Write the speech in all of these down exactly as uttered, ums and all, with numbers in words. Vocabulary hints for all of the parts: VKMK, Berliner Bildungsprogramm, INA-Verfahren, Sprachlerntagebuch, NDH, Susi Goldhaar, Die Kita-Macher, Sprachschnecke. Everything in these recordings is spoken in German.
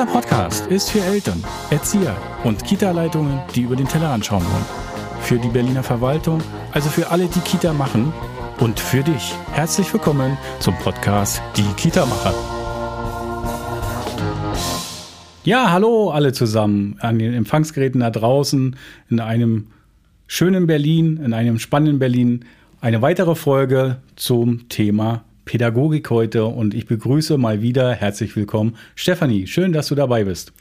Dieser Podcast ist für Eltern, Erzieher und Kita-Leitungen, die über den Tellerrand schauen wollen. Für die Berliner Verwaltung, also für alle, die Kita machen, und für dich. Herzlich willkommen zum Podcast Die Kita-Macher. Ja, hallo alle zusammen an den Empfangsgeräten da draußen in einem schönen Berlin, in einem spannenden Berlin. Eine weitere Folge zum Thema Pädagogik heute und ich begrüße mal wieder herzlich willkommen Stefanie. Schön, dass du dabei bist.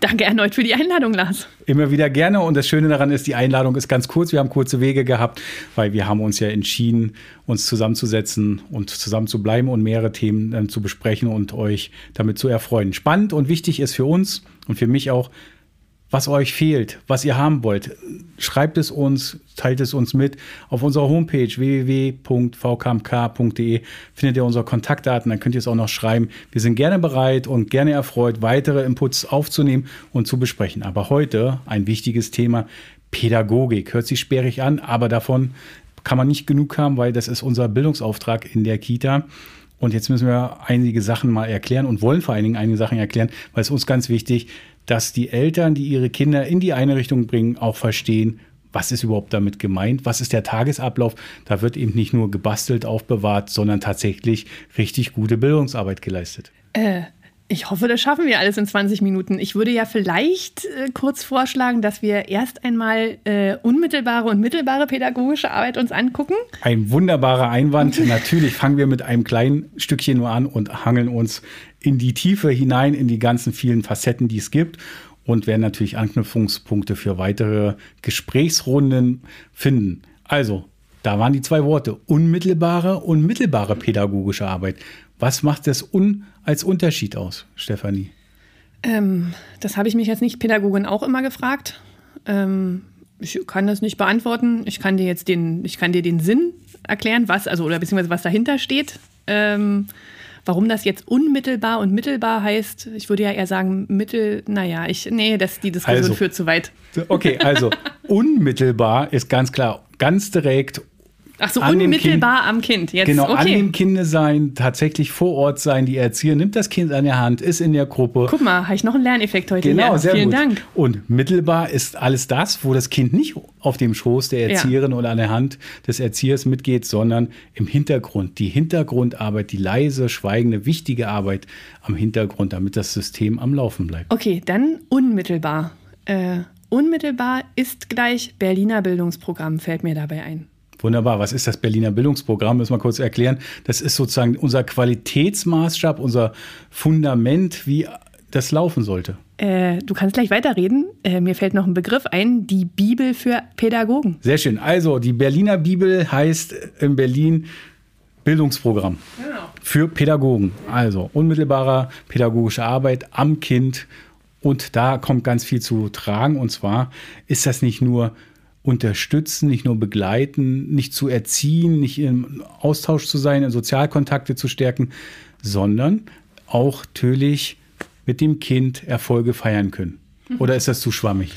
Danke erneut für die Einladung, Lars. Immer wieder gerne und das Schöne daran ist, die Einladung ist ganz kurz. Wir haben kurze Wege gehabt, weil wir haben uns ja entschieden, uns zusammenzusetzen und zusammen zu bleiben und mehrere Themen äh, zu besprechen und euch damit zu erfreuen. Spannend und wichtig ist für uns und für mich auch, was euch fehlt, was ihr haben wollt. Schreibt es uns, teilt es uns mit. Auf unserer Homepage w w w punkt v k m k punkt d e findet ihr unsere Kontaktdaten, dann könnt ihr es auch noch schreiben. Wir sind gerne bereit und gerne erfreut, weitere Inputs aufzunehmen und zu besprechen. Aber heute ein wichtiges Thema, Pädagogik. Hört sich sperrig an, aber davon kann man nicht genug haben, weil das ist unser Bildungsauftrag in der Kita. Und jetzt müssen wir einige Sachen mal erklären und wollen vor allen Dingen einige Sachen erklären, weil es uns ganz wichtig ist, dass die Eltern, die ihre Kinder in die Einrichtung bringen, auch verstehen, was ist überhaupt damit gemeint, was ist der Tagesablauf. Da wird eben nicht nur gebastelt, aufbewahrt, sondern tatsächlich richtig gute Bildungsarbeit geleistet. Äh, ich hoffe, das schaffen wir alles in zwanzig Minuten. Ich würde ja vielleicht äh, kurz vorschlagen, dass wir erst einmal äh, unmittelbare und mittelbare pädagogische Arbeit uns angucken. Ein wunderbarer Einwand. Natürlich fangen wir mit einem kleinen Stückchen nur an und hangeln uns in die Tiefe hinein, in die ganzen vielen Facetten, die es gibt und werden natürlich Anknüpfungspunkte für weitere Gesprächsrunden finden. Also, da waren die zwei Worte, unmittelbare und mittelbare pädagogische Arbeit. Was macht das un als Unterschied aus, Stefanie? Ähm, das habe ich mich als Nicht-Pädagogin auch immer gefragt. Ähm, ich kann das nicht beantworten. Ich kann dir jetzt den, ich kann dir den Sinn erklären, was, also oder beziehungsweise was dahinter steht. Ähm, Warum das jetzt unmittelbar und mittelbar heißt, ich würde ja eher sagen, mittel, naja, ich, nee, das, die Diskussion also, führt zu weit. Okay, also unmittelbar ist ganz klar, ganz direkt. Ach so, unmittelbar am Kind. Jetzt, genau, okay. An dem Kinde sein, tatsächlich vor Ort sein, die Erzieher nimmt das Kind an der Hand, ist in der Gruppe. Guck mal, habe ich noch einen Lerneffekt heute. Genau, sehr gut. Vielen Dank. Und mittelbar ist alles das, wo das Kind nicht auf dem Schoß der Erzieherin ja. oder an der Hand des Erziehers mitgeht, sondern im Hintergrund. Die Hintergrundarbeit, die leise, schweigende, wichtige Arbeit am Hintergrund, damit das System am Laufen bleibt. Okay, dann unmittelbar. Äh, unmittelbar ist gleich Berliner Bildungsprogramm, fällt mir dabei ein. Wunderbar. Was ist das Berliner Bildungsprogramm? Müssen wir kurz erklären. Das ist sozusagen unser Qualitätsmaßstab, unser Fundament, wie das laufen sollte. Äh, du kannst gleich weiterreden. Äh, mir fällt noch ein Begriff ein, die Bibel für Pädagogen. Sehr schön. Also die Berliner Bibel heißt in Berlin Bildungsprogramm genau. für Pädagogen. Also unmittelbare pädagogische Arbeit am Kind. Und da kommt ganz viel zu tragen. Und zwar ist das nicht nur unterstützen, nicht nur begleiten, nicht zu erziehen, nicht im Austausch zu sein, in Sozialkontakte zu stärken, sondern auch natürlich mit dem Kind Erfolge feiern können. Mhm. Oder ist das zu schwammig?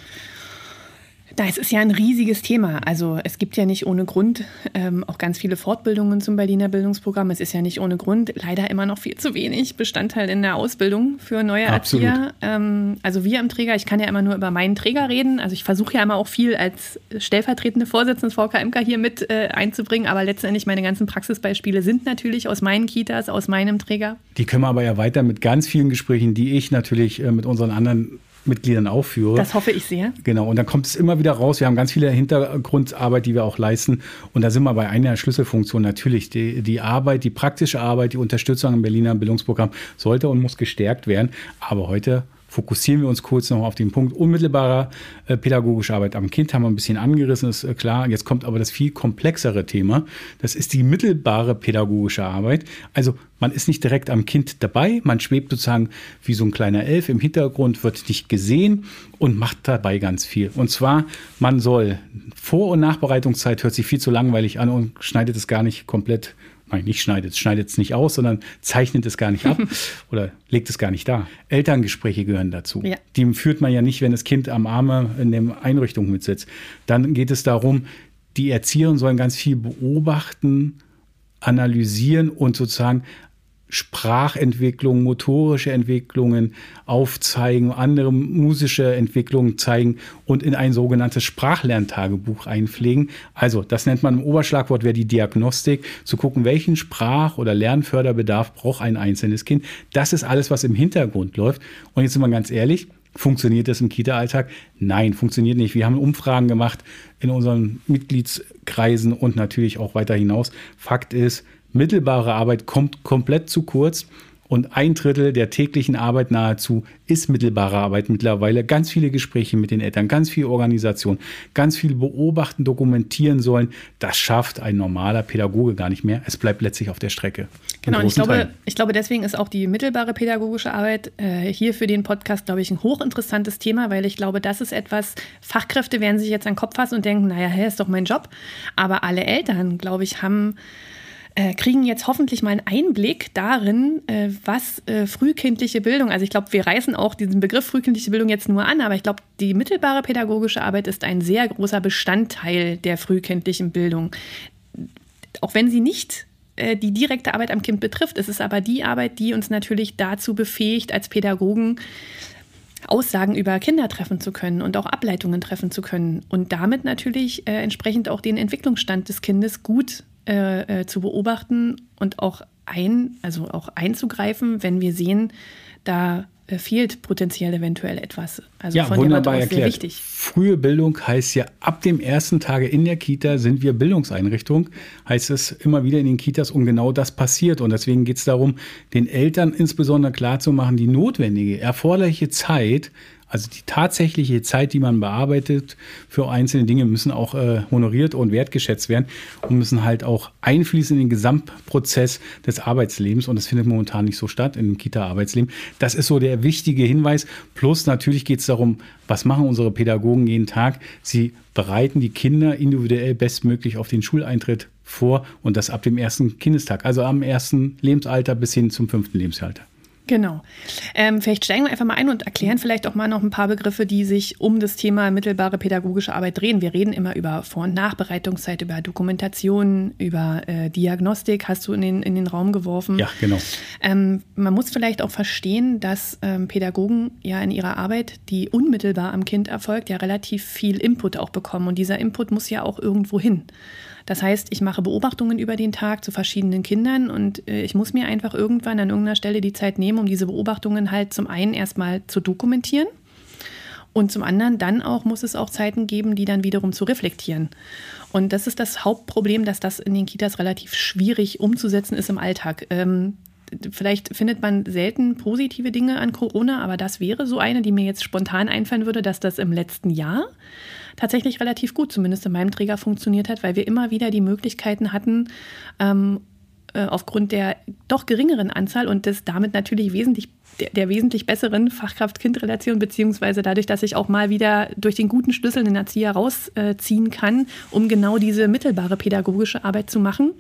Na, es ist ja ein riesiges Thema. Also es gibt ja nicht ohne Grund ähm, auch ganz viele Fortbildungen zum Berliner Bildungsprogramm. Es ist ja nicht ohne Grund leider immer noch viel zu wenig Bestandteil in der Ausbildung für neue Erzieher. Ähm, also wir im Träger, ich kann ja immer nur über meinen Träger reden. Also ich versuche ja immer auch viel als stellvertretende Vorsitzende des V K M K hier mit äh, einzubringen. Aber letztendlich meine ganzen Praxisbeispiele sind natürlich aus meinen Kitas, aus meinem Träger. Die können wir aber ja weiter mit ganz vielen Gesprächen, die ich natürlich äh, mit unseren anderen Mitgliedern aufführe. Das hoffe ich sehr. Genau, und dann kommt es immer wieder raus. Wir haben ganz viele Hintergrundarbeit, die wir auch leisten. Und da sind wir bei einer Schlüsselfunktion natürlich. Die, die Arbeit, die praktische Arbeit, die Unterstützung im Berliner Bildungsprogramm sollte und muss gestärkt werden. Aber heute fokussieren wir uns kurz noch auf den Punkt unmittelbarer äh, pädagogische Arbeit am Kind. Haben wir ein bisschen angerissen, ist äh, klar. Jetzt kommt aber das viel komplexere Thema. Das ist die mittelbare pädagogische Arbeit. Also man ist nicht direkt am Kind dabei. Man schwebt sozusagen wie so ein kleiner Elf im Hintergrund, wird nicht gesehen und macht dabei ganz viel. Und zwar, man soll Vor- und Nachbereitungszeit, hört sich viel zu langweilig an und schneidet es gar nicht komplett. Nein, nicht schneidet, schneidet es nicht aus, sondern zeichnet es gar nicht ab oder legt es gar nicht dar. Elterngespräche gehören dazu. Ja. Die führt man ja nicht, wenn das Kind am Arme in der Einrichtung mitsitzt. Dann geht es darum, die Erzieherinnen sollen ganz viel beobachten, analysieren und sozusagen Sprachentwicklungen, motorische Entwicklungen aufzeigen, andere musische Entwicklungen zeigen und in ein sogenanntes Sprachlerntagebuch einpflegen. Also das nennt man im Oberschlagwort wäre die Diagnostik, zu gucken, welchen Sprach- oder Lernförderbedarf braucht ein einzelnes Kind. Das ist alles, was im Hintergrund läuft. Und jetzt sind wir ganz ehrlich, funktioniert das im Kita-Alltag? Nein, funktioniert nicht. Wir haben Umfragen gemacht in unseren Mitgliedskreisen und natürlich auch weiter hinaus. Fakt ist, mittelbare Arbeit kommt komplett zu kurz und ein Drittel der täglichen Arbeit nahezu ist mittelbare Arbeit mittlerweile. Ganz viele Gespräche mit den Eltern, ganz viel Organisation, ganz viel beobachten, dokumentieren sollen. Das schafft ein normaler Pädagoge gar nicht mehr. Es bleibt letztlich auf der Strecke. Genau, und ich glaube, ich glaube, deswegen ist auch die mittelbare pädagogische Arbeit äh, hier für den Podcast, glaube ich, ein hochinteressantes Thema, weil ich glaube, das ist etwas, Fachkräfte werden sich jetzt an den Kopf fassen und denken, naja, hey, ist doch mein Job. Aber alle Eltern, glaube ich, haben... kriegen jetzt hoffentlich mal einen Einblick darin, was frühkindliche Bildung, also ich glaube, wir reißen auch diesen Begriff frühkindliche Bildung jetzt nur an, aber ich glaube, die mittelbare pädagogische Arbeit ist ein sehr großer Bestandteil der frühkindlichen Bildung. Auch wenn sie nicht die direkte Arbeit am Kind betrifft, es ist aber die Arbeit, die uns natürlich dazu befähigt, als Pädagogen Aussagen über Kinder treffen zu können und auch Ableitungen treffen zu können und damit natürlich entsprechend auch den Entwicklungsstand des Kindes gut Äh, zu beobachten und auch ein, also auch einzugreifen, wenn wir sehen, da äh, fehlt potenziell eventuell etwas. Also ja, von wunderbar der Warte aus erklärt. Sehr wichtig. Frühe Bildung heißt ja, ab dem ersten Tage in der Kita sind wir Bildungseinrichtung, heißt es immer wieder in den Kitas und genau das passiert. Und deswegen geht es darum, den Eltern insbesondere klarzumachen, die notwendige, erforderliche Zeit, also die tatsächliche Zeit, die man bearbeitet für einzelne Dinge, müssen auch äh, honoriert und wertgeschätzt werden und müssen halt auch einfließen in den Gesamtprozess des Arbeitslebens. Und das findet momentan nicht so statt im Kita-Arbeitsleben. Das ist so der wichtige Hinweis. Plus natürlich geht es darum, was machen unsere Pädagogen jeden Tag? Sie bereiten die Kinder individuell bestmöglich auf den Schuleintritt vor und das ab dem ersten Kindestag, also am ersten Lebensalter bis hin zum fünften Lebensalter. Genau. Ähm, vielleicht steigen wir einfach mal ein und erklären vielleicht auch mal noch ein paar Begriffe, die sich um das Thema mittelbare pädagogische Arbeit drehen. Wir reden immer über Vor- und Nachbereitungszeit, über Dokumentation, über äh, Diagnostik, hast du in den, in den Raum geworfen. Ja, genau. Ähm, man muss vielleicht auch verstehen, dass ähm, Pädagogen ja in ihrer Arbeit, die unmittelbar am Kind erfolgt, ja relativ viel Input auch bekommen. Und dieser Input muss ja auch irgendwo hin. Das heißt, ich mache Beobachtungen über den Tag zu verschiedenen Kindern und äh, ich muss mir einfach irgendwann an irgendeiner Stelle die Zeit nehmen, um diese Beobachtungen halt zum einen erstmal zu dokumentieren und zum anderen dann auch muss es auch Zeiten geben, die dann wiederum zu reflektieren. Und das ist das Hauptproblem, dass das in den Kitas relativ schwierig umzusetzen ist im Alltag. Ähm, vielleicht findet man selten positive Dinge an Corona, aber das wäre so eine, die mir jetzt spontan einfallen würde, dass das im letzten Jahr tatsächlich relativ gut, zumindest in meinem Träger, funktioniert hat, weil wir immer wieder die Möglichkeiten hatten, ähm, äh, aufgrund der doch geringeren Anzahl und des damit natürlich wesentlich der, der wesentlich besseren Fachkraft-Kind-Relation, beziehungsweise dadurch, dass ich auch mal wieder durch den guten Schlüssel den Erzieher rausziehen äh, kann, um genau diese mittelbare pädagogische Arbeit zu machen.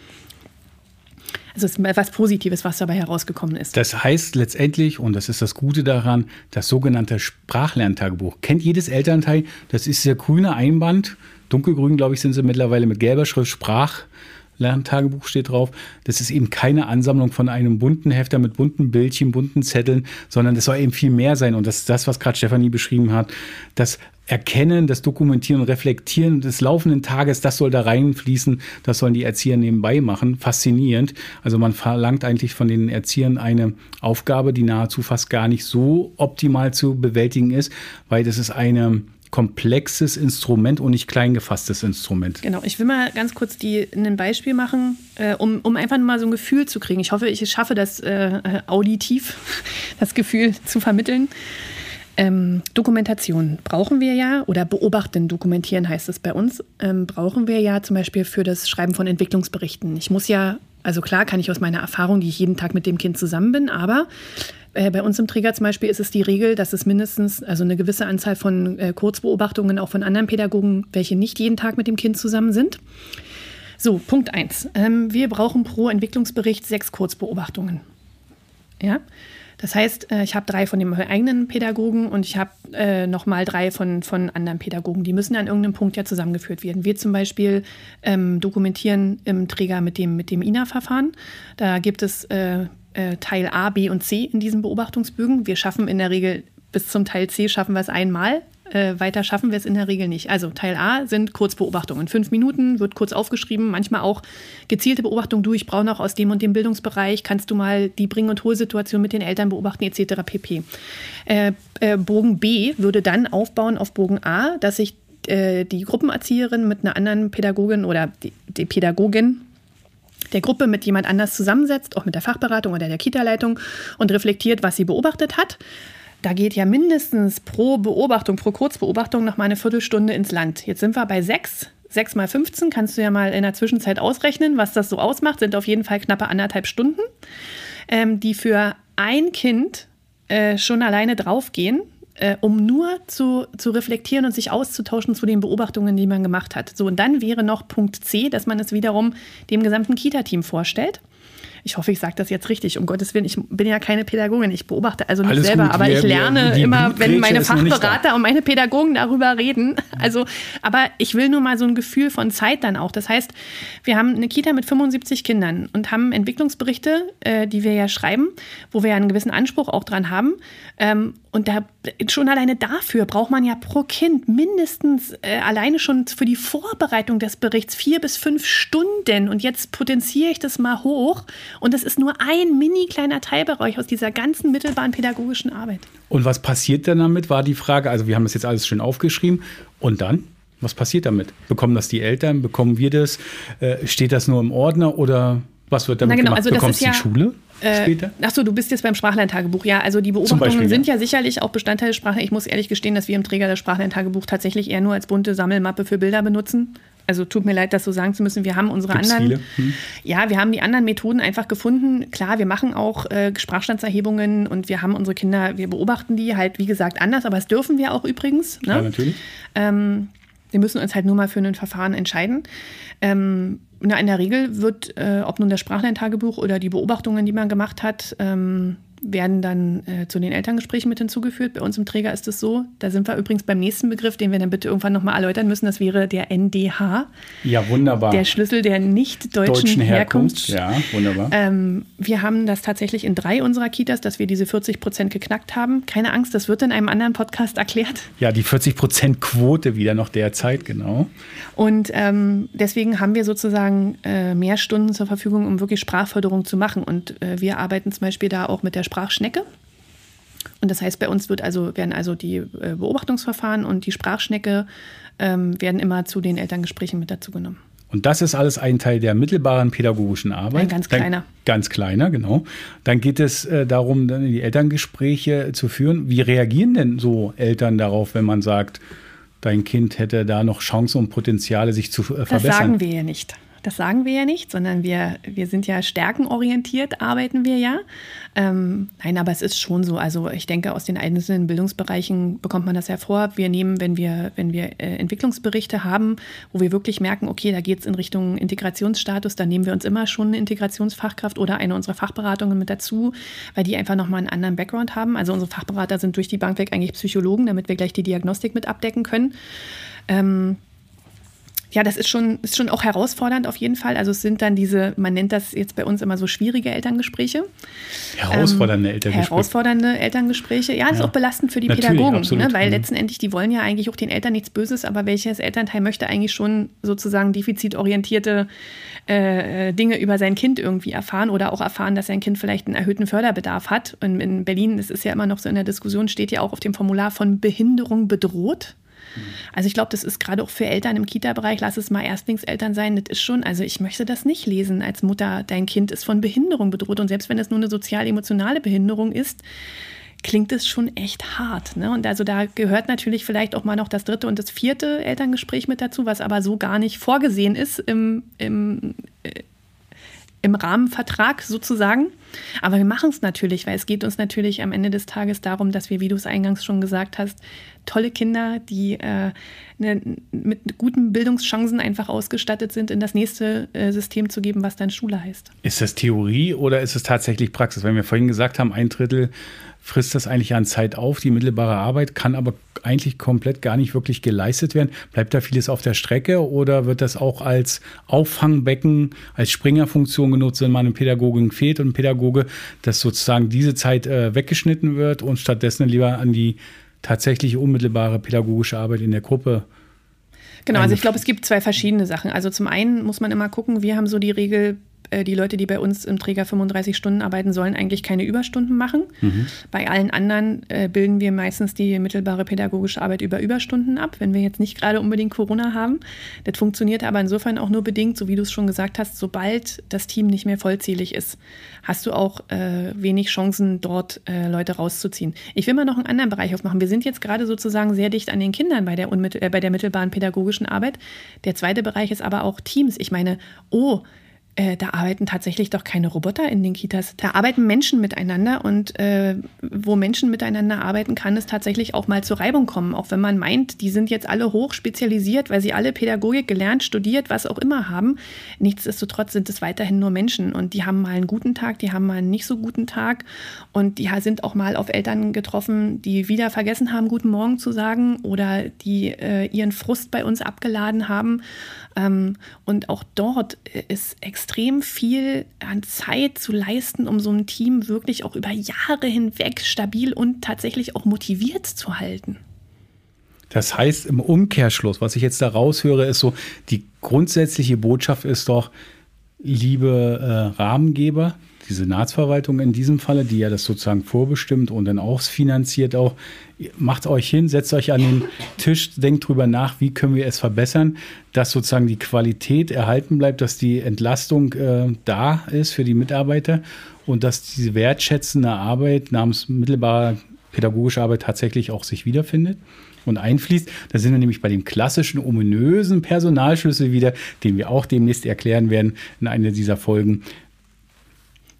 Also es ist etwas Positives, was dabei herausgekommen ist. Das heißt letztendlich, und das ist das Gute daran, das sogenannte Sprachlerntagebuch. Kennt jedes Elternteil, das ist der grüne Einband. Dunkelgrün, glaube ich, sind sie mittlerweile mit gelber Schrift. Sprachlerntagebuch steht drauf. Das ist eben keine Ansammlung von einem bunten Hefter mit bunten Bildchen, bunten Zetteln, sondern das soll eben viel mehr sein. Und das ist das, was gerade Stefanie beschrieben hat, das Erkennen, das Dokumentieren, Reflektieren des laufenden Tages, das soll da reinfließen, das sollen die Erzieher nebenbei machen. Faszinierend. Also man verlangt eigentlich von den Erziehern eine Aufgabe, die nahezu fast gar nicht so optimal zu bewältigen ist, weil das ist eine komplexes Instrument und nicht kleingefasstes Instrument. Genau, ich will mal ganz kurz die, ein Beispiel machen, äh, um, um einfach mal so ein Gefühl zu kriegen. Ich hoffe, ich schaffe das äh, auditiv, das Gefühl zu vermitteln. Ähm, Dokumentation brauchen wir ja, oder beobachten, dokumentieren heißt es bei uns, ähm, brauchen wir ja zum Beispiel für das Schreiben von Entwicklungsberichten. Ich muss ja, also klar kann ich aus meiner Erfahrung, die ich jeden Tag mit dem Kind zusammen bin, aber äh, bei uns im Träger zum Beispiel ist es die Regel, dass es mindestens also eine gewisse Anzahl von äh, Kurzbeobachtungen auch von anderen Pädagogen, welche nicht jeden Tag mit dem Kind zusammen sind. So, Punkt eins. Ähm, wir brauchen pro Entwicklungsbericht sechs Kurzbeobachtungen. Ja. Das heißt, ich habe drei von dem eigenen Pädagogen und ich habe äh, nochmal drei von, von anderen Pädagogen. Die müssen an irgendeinem Punkt ja zusammengeführt werden. Wir zum Beispiel ähm, dokumentieren im Träger mit dem, mit dem I N A-Verfahren. Da gibt es äh, äh, Teil A, B und C in diesen Beobachtungsbögen. Wir schaffen in der Regel, bis zum Teil C schaffen wir es einmal. Äh, weiter schaffen wir es in der Regel nicht. Also Teil A sind Kurzbeobachtungen. Fünf Minuten wird kurz aufgeschrieben, manchmal auch gezielte Beobachtung. Du, ich brauche noch aus dem und dem Bildungsbereich, kannst du mal die Bring- und Holsituation mit den Eltern beobachten et cetera pp. Äh, äh, Bogen B würde dann aufbauen auf Bogen A, dass ich äh, die Gruppenerzieherin mit einer anderen Pädagogin oder die, die Pädagogin der Gruppe mit jemand anders zusammensetzt, auch mit der Fachberatung oder der Kita-Leitung und reflektiert, was sie beobachtet hat. Da geht ja mindestens pro Beobachtung, pro Kurzbeobachtung noch mal eine Viertelstunde ins Land. Jetzt sind wir bei sechs. sechs mal fünfzehn kannst du ja mal in der Zwischenzeit ausrechnen, was das so ausmacht. Sind auf jeden Fall knappe anderthalb Stunden, ähm, die für ein Kind äh, schon alleine draufgehen, äh, um nur zu, zu reflektieren und sich auszutauschen zu den Beobachtungen, die man gemacht hat. So, und dann wäre noch Punkt C, dass man es wiederum dem gesamten Kita-Team vorstellt. Ich hoffe, ich sage das jetzt richtig. Um Gottes Willen, ich bin ja keine Pädagogin. Ich beobachte also nicht alles selber, gut, aber ich lerne wir, immer, wenn meine Fachberater und meine Pädagogen darüber reden. Also, aber ich will nur mal so ein Gefühl von Zeit dann auch. Das heißt, wir haben eine Kita mit fünfundsiebzig Kindern und haben Entwicklungsberichte, äh, die wir ja schreiben, wo wir ja einen gewissen Anspruch auch dran haben. Ähm, und da schon alleine dafür braucht man ja pro Kind mindestens äh, alleine schon für die Vorbereitung des Berichts vier bis fünf Stunden. Und jetzt potenziere ich das mal hoch. Und das ist nur ein mini kleiner Teilbereich aus dieser ganzen mittelbaren pädagogischen Arbeit. Und was passiert denn damit, war die Frage. Also wir haben das jetzt alles schön aufgeschrieben. Und dann, was passiert damit? Bekommen das die Eltern? Bekommen wir das? Äh, steht das nur im Ordner? Oder was wird damit Na genau, gemacht? Also bekommst du die ja, Schule äh, später? Achso, du bist jetzt beim Sprachlerntagebuch. Ja, also die Beobachtungen Beispiel, sind ja. ja sicherlich auch Bestandteil der Sprache. Ich muss ehrlich gestehen, dass wir im Träger das Sprachlerntagebuch tatsächlich eher nur als bunte Sammelmappe für Bilder benutzen. Also tut mir leid, das so sagen zu müssen. Wir haben unsere Gibt's anderen, hm. ja, wir haben die anderen Methoden einfach gefunden. Klar, wir machen auch äh, Sprachstandserhebungen und wir haben unsere Kinder, wir beobachten die halt, wie gesagt, anders. Aber das dürfen wir auch übrigens. Ne? Ja, natürlich. Ähm, wir müssen uns halt nur mal für ein Verfahren entscheiden. Ähm, na, in der Regel wird, äh, ob nun das Sprachlerntagebuch oder die Beobachtungen, die man gemacht hat, ähm, werden dann äh, zu den Elterngesprächen mit hinzugeführt. Bei uns im Träger ist es so, da sind wir übrigens beim nächsten Begriff, den wir dann bitte irgendwann nochmal erläutern müssen, das wäre der N D H. Ja, wunderbar. Der Schlüssel der nicht deutschen, deutschen Herkunft. Herkunft. Ja, wunderbar. Ähm, wir haben das tatsächlich in drei unserer Kitas, dass wir diese vierzig Prozent geknackt haben. Keine Angst, das wird in einem anderen Podcast erklärt. Ja, die vierzig Prozent Quote wieder noch derzeit, genau. Und ähm, deswegen haben wir sozusagen äh, mehr Stunden zur Verfügung, um wirklich Sprachförderung zu machen. Und äh, wir arbeiten zum Beispiel da auch mit der Sprachschnecke. Und das heißt, bei uns wird also, werden also die Beobachtungsverfahren und die Sprachschnecke ähm, werden immer zu den Elterngesprächen mit dazu genommen. Und das ist alles ein Teil der mittelbaren pädagogischen Arbeit. Ein ganz kleiner. Dann, ganz kleiner, genau. Dann geht es äh, darum, dann die Elterngespräche zu führen. Wie reagieren denn so Eltern darauf, wenn man sagt, dein Kind hätte da noch Chancen und Potenziale, sich zu äh, verbessern? Das sagen wir ja nicht. Das sagen wir ja nicht, sondern wir, wir sind ja stärkenorientiert, arbeiten wir ja. Ähm, nein, aber es ist schon so. Also ich denke, aus den einzelnen Bildungsbereichen bekommt man das hervor. Wir nehmen, wenn wir, wenn wir äh, Entwicklungsberichte haben, wo wir wirklich merken, okay, da geht es in Richtung Integrationsstatus, dann nehmen wir uns immer schon eine Integrationsfachkraft oder eine unserer Fachberatungen mit dazu, weil die einfach nochmal einen anderen Background haben. Also unsere Fachberater sind durch die Bank weg eigentlich Psychologen, damit wir gleich die Diagnostik mit abdecken können. Ähm, Ja, das ist schon, ist schon auch herausfordernd auf jeden Fall. Also es sind dann diese, man nennt das jetzt bei uns immer so schwierige Elterngespräche. Herausfordernde Elterngespräche. Herausfordernde Elterngespräche. Ja, das ja. ist auch belastend für die Natürlich, Pädagogen. Absolut, ne? Weil ja. letztendlich, die wollen ja eigentlich auch den Eltern nichts Böses, aber welches Elternteil möchte eigentlich schon sozusagen defizitorientierte äh, Dinge über sein Kind irgendwie erfahren oder auch erfahren, dass sein Kind vielleicht einen erhöhten Förderbedarf hat. Und in Berlin, das ist ja immer noch so in der Diskussion, steht ja auch auf dem Formular von Behinderung bedroht. Also ich glaube, das ist gerade auch für Eltern im Kita-Bereich, lass es mal Erstlingseltern sein, das ist schon, also ich möchte das nicht lesen als Mutter, dein Kind ist von Behinderung bedroht und selbst wenn es nur eine sozial-emotionale Behinderung ist, klingt es schon echt hart. Ne? Und also da gehört natürlich vielleicht auch mal noch das dritte und das vierte Elterngespräch mit dazu, was aber so gar nicht vorgesehen ist im, im, äh, im Rahmenvertrag sozusagen. Aber wir machen es natürlich, weil es geht uns natürlich am Ende des Tages darum, dass wir, wie du es eingangs schon gesagt hast, tolle Kinder, die äh, ne, mit guten Bildungschancen einfach ausgestattet sind, in das nächste äh, System zu geben, was dann Schule heißt. Ist das Theorie oder ist es tatsächlich Praxis? Wenn wir vorhin gesagt haben, ein Drittel frisst das eigentlich an Zeit auf, die mittelbare Arbeit, kann aber eigentlich komplett gar nicht wirklich geleistet werden? Bleibt da vieles auf der Strecke oder wird das auch als Auffangbecken, als Springerfunktion genutzt, wenn man einem Pädagogen fehlt und ein Pädagoge, dass sozusagen diese Zeit äh, weggeschnitten wird und stattdessen lieber an die tatsächlich unmittelbare pädagogische Arbeit in der Gruppe? Genau, also ich glaube, es gibt zwei verschiedene Sachen. Also zum einen muss man immer gucken, wir haben so die Regel, die Leute, die bei uns im Träger fünfunddreißig Stunden arbeiten, sollen eigentlich keine Überstunden machen. Mhm. Bei allen anderen bilden wir meistens die mittelbare pädagogische Arbeit über Überstunden ab, wenn wir jetzt nicht gerade unbedingt Corona haben. Das funktioniert aber insofern auch nur bedingt, so wie du es schon gesagt hast, sobald das Team nicht mehr vollzählig ist, hast du auch äh, wenig Chancen, dort äh, Leute rauszuziehen. Ich will mal noch einen anderen Bereich aufmachen. Wir sind jetzt gerade sozusagen sehr dicht an den Kindern bei der, unmittel- äh, bei der mittelbaren pädagogischen Arbeit. Der zweite Bereich ist aber auch Teams. Ich meine, oh, da arbeiten tatsächlich doch keine Roboter in den Kitas. Da arbeiten Menschen miteinander und äh, wo Menschen miteinander arbeiten, kann es tatsächlich auch mal zur Reibung kommen. Auch wenn man meint, die sind jetzt alle hoch spezialisiert, weil sie alle Pädagogik gelernt, studiert, was auch immer haben. Nichtsdestotrotz sind es weiterhin nur Menschen und die haben mal einen guten Tag, die haben mal einen nicht so guten Tag und die sind auch mal auf Eltern getroffen, die wieder vergessen haben, guten Morgen zu sagen oder die äh, ihren Frust bei uns abgeladen haben. Ähm, und auch dort ist extrem extrem viel an Zeit zu leisten, um so ein Team wirklich auch über Jahre hinweg stabil und tatsächlich auch motiviert zu halten. Das heißt im Umkehrschluss, was ich jetzt da raushöre, ist so, die grundsätzliche Botschaft ist doch, liebe äh, Rahmengeber, die Senatsverwaltung in diesem Falle, die ja das sozusagen vorbestimmt und dann auch finanziert auch, macht euch hin, setzt euch an den Tisch, denkt drüber nach, wie können wir es verbessern, dass sozusagen die Qualität erhalten bleibt, dass die Entlastung äh, da ist für die Mitarbeiter und dass diese wertschätzende Arbeit namens mittelbare pädagogische Arbeit tatsächlich auch sich wiederfindet und einfließt. Da sind wir nämlich bei dem klassischen, ominösen Personalschlüssel wieder, den wir auch demnächst erklären werden in einer dieser Folgen.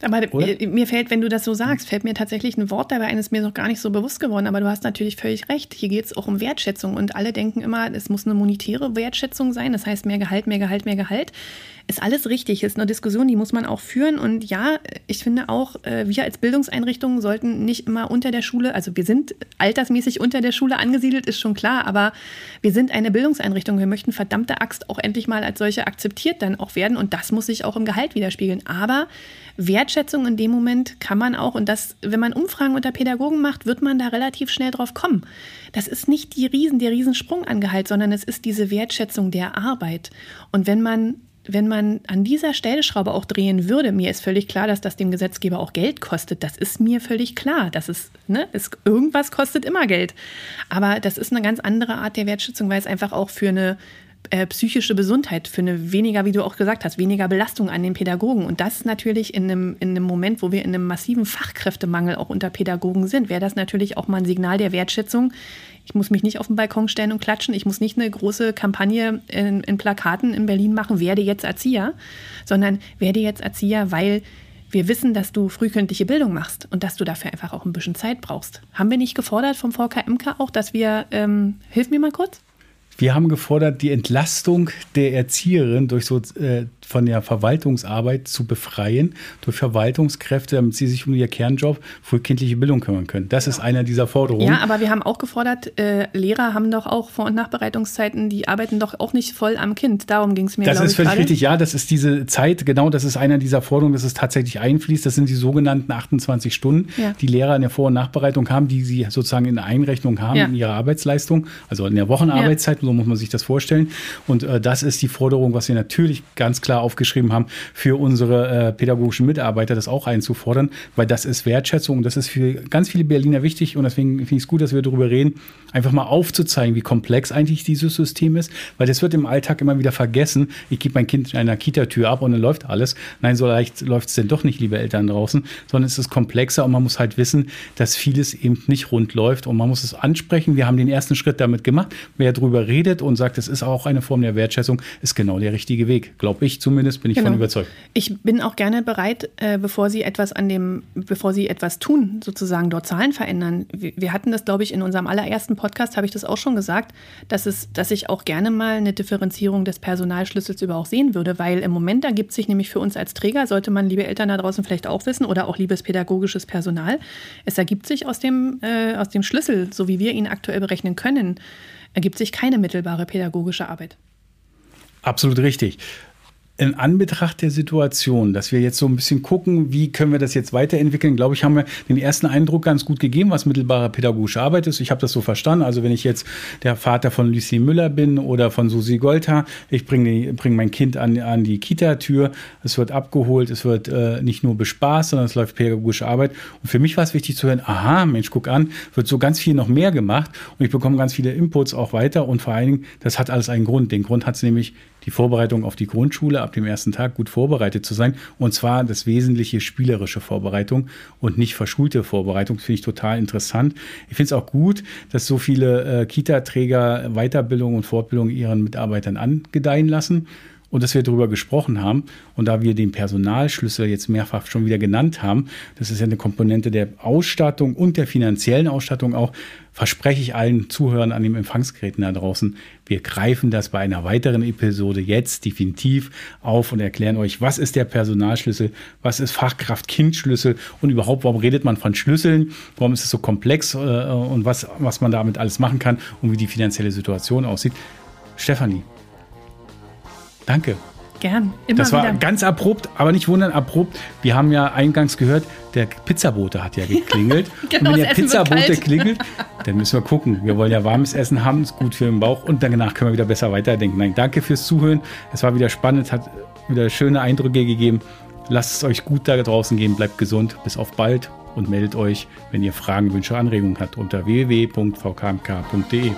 Aber Oder? mir fällt, wenn du das so sagst, fällt mir tatsächlich ein Wort dabei ein, ist mir noch gar nicht so bewusst geworden, aber du hast natürlich völlig recht. Hier geht es auch um Wertschätzung und alle denken immer, es muss eine monetäre Wertschätzung sein, das heißt mehr Gehalt, mehr Gehalt, mehr Gehalt. Ist alles richtig, ist eine Diskussion, die muss man auch führen und ja, ich finde auch, wir als Bildungseinrichtungen sollten nicht immer unter der Schule, also wir sind altersmäßig unter der Schule angesiedelt, ist schon klar, aber wir sind eine Bildungseinrichtung, wir möchten verdammte Axt auch endlich mal als solche akzeptiert dann auch werden und das muss sich auch im Gehalt widerspiegeln, aber Wertschätzung in dem Moment kann man auch und das, wenn man Umfragen unter Pädagogen macht, wird man da relativ schnell drauf kommen. Das ist nicht die Riesen, der Riesensprung an Gehalt, sondern es ist diese Wertschätzung der Arbeit und wenn man Wenn man an dieser Stellschraube auch drehen würde, mir ist völlig klar, dass das dem Gesetzgeber auch Geld kostet. Das ist mir völlig klar. Das ist, ne, ist, irgendwas kostet immer Geld. Aber das ist eine ganz andere Art der Wertschätzung, weil es einfach auch für eine äh, psychische Gesundheit, für eine weniger, wie du auch gesagt hast, weniger Belastung an den Pädagogen. Und das natürlich in einem, in einem Moment, wo wir in einem massiven Fachkräftemangel auch unter Pädagogen sind, wäre das natürlich auch mal ein Signal der Wertschätzung. Ich muss mich nicht auf den Balkon stellen und klatschen. Ich muss nicht eine große Kampagne in, in Plakaten in Berlin machen, werde jetzt Erzieher, sondern werde jetzt Erzieher, weil wir wissen, dass du frühkindliche Bildung machst und dass du dafür einfach auch ein bisschen Zeit brauchst. Haben wir nicht gefordert vom V K M K auch, dass wir, ähm, hilf mir mal kurz? Wir haben gefordert, die Entlastung der Erzieherin durch so, äh, von der Verwaltungsarbeit zu befreien, durch Verwaltungskräfte, damit sie sich um ihren Kernjob frühkindliche Bildung kümmern können. Das ist einer dieser Forderungen. Ja, aber wir haben auch gefordert, äh, Lehrer haben doch auch Vor- und Nachbereitungszeiten, die arbeiten doch auch nicht voll am Kind. Darum ging es mir, glaube ich, gerade. Das ist völlig richtig, ja, das ist diese Zeit, genau, das ist einer dieser Forderungen, dass es tatsächlich einfließt. Das sind die sogenannten achtundzwanzig Stunden, ja, die Lehrer in der Vor- und Nachbereitung haben, die sie sozusagen in der Einrechnung haben, ja, in ihrer Arbeitsleistung, also in der Wochenarbeitszeit, ja. So muss man sich das vorstellen. Und äh, das ist die Forderung, was wir natürlich ganz klar aufgeschrieben haben, für unsere äh, pädagogischen Mitarbeiter das auch einzufordern, weil das ist Wertschätzung und das ist für ganz viele Berliner wichtig und deswegen finde ich es gut, dass wir darüber reden, einfach mal aufzuzeigen, wie komplex eigentlich dieses System ist, weil das wird im Alltag immer wieder vergessen. Ich gebe mein Kind in einer Kita-Tür ab und dann läuft alles. Nein, so leicht läuft es denn doch nicht, liebe Eltern draußen, sondern es ist komplexer und man muss halt wissen, dass vieles eben nicht rund läuft und man muss es ansprechen. Wir haben den ersten Schritt damit gemacht. Wer darüber redet und sagt, es ist auch eine Form der Wertschätzung, ist genau der richtige Weg, glaube ich, zu zumindest, bin ich genau. von überzeugt. Ich bin auch gerne bereit, äh, bevor Sie etwas an dem, bevor Sie etwas tun, sozusagen dort Zahlen verändern. Wir, wir hatten das, glaube ich, in unserem allerersten Podcast, habe ich das auch schon gesagt, dass es, dass ich auch gerne mal eine Differenzierung des Personalschlüssels über auch sehen würde, weil im Moment ergibt sich nämlich für uns als Träger, sollte man, liebe Eltern da draußen, vielleicht auch wissen oder auch liebes pädagogisches Personal, es ergibt sich aus dem, äh, aus dem Schlüssel, so wie wir ihn aktuell berechnen können, ergibt sich keine mittelbare pädagogische Arbeit. Absolut richtig. In Anbetracht der Situation, dass wir jetzt so ein bisschen gucken, wie können wir das jetzt weiterentwickeln, glaube ich, haben wir den ersten Eindruck ganz gut gegeben, was mittelbare pädagogische Arbeit ist. Ich habe das so verstanden. Also wenn ich jetzt der Vater von Lucy Müller bin oder von Susi Goldhaar, ich bringe bring mein Kind an, an die Kita-Tür, es wird abgeholt, es wird äh, nicht nur bespaßt, sondern es läuft pädagogische Arbeit. Und für mich war es wichtig zu hören, aha, Mensch, guck an, wird so ganz viel noch mehr gemacht und ich bekomme ganz viele Inputs auch weiter und vor allen Dingen, das hat alles einen Grund. Den Grund hat es nämlich die Vorbereitung auf die Grundschule, ab dem ersten Tag gut vorbereitet zu sein. Und zwar das wesentliche spielerische Vorbereitung und nicht verschulte Vorbereitung. Das finde ich total interessant. Ich finde es auch gut, dass so viele äh, Kita-Träger Weiterbildung und Fortbildung ihren Mitarbeitern angedeihen lassen. Und dass wir darüber gesprochen haben und da wir den Personalschlüssel jetzt mehrfach schon wieder genannt haben, das ist ja eine Komponente der Ausstattung und der finanziellen Ausstattung auch, verspreche ich allen Zuhörern an den Empfangsgeräten da draußen, wir greifen das bei einer weiteren Episode jetzt definitiv auf und erklären euch, was ist der Personalschlüssel, was ist Fachkraft-Kind-Schlüssel und überhaupt, warum redet man von Schlüsseln, warum ist es so komplex und was, was man damit alles machen kann und wie die finanzielle Situation aussieht. Stefanie, danke. Gern. Immer das war wieder. Ganz abrupt, aber nicht wundern, abrupt. Wir haben ja eingangs gehört, der Pizzabote hat ja geklingelt. Genau, und wenn der Pizzabote klingelt, dann müssen wir gucken. Wir wollen ja warmes Essen haben, ist gut für den Bauch und danach können wir wieder besser weiterdenken. Nein, danke fürs Zuhören. Es war wieder spannend, hat wieder schöne Eindrücke gegeben. Lasst es euch gut da draußen gehen, bleibt gesund, bis auf bald und meldet euch, wenn ihr Fragen, Wünsche, Anregungen habt unter w w w punkt v k m k punkt d e.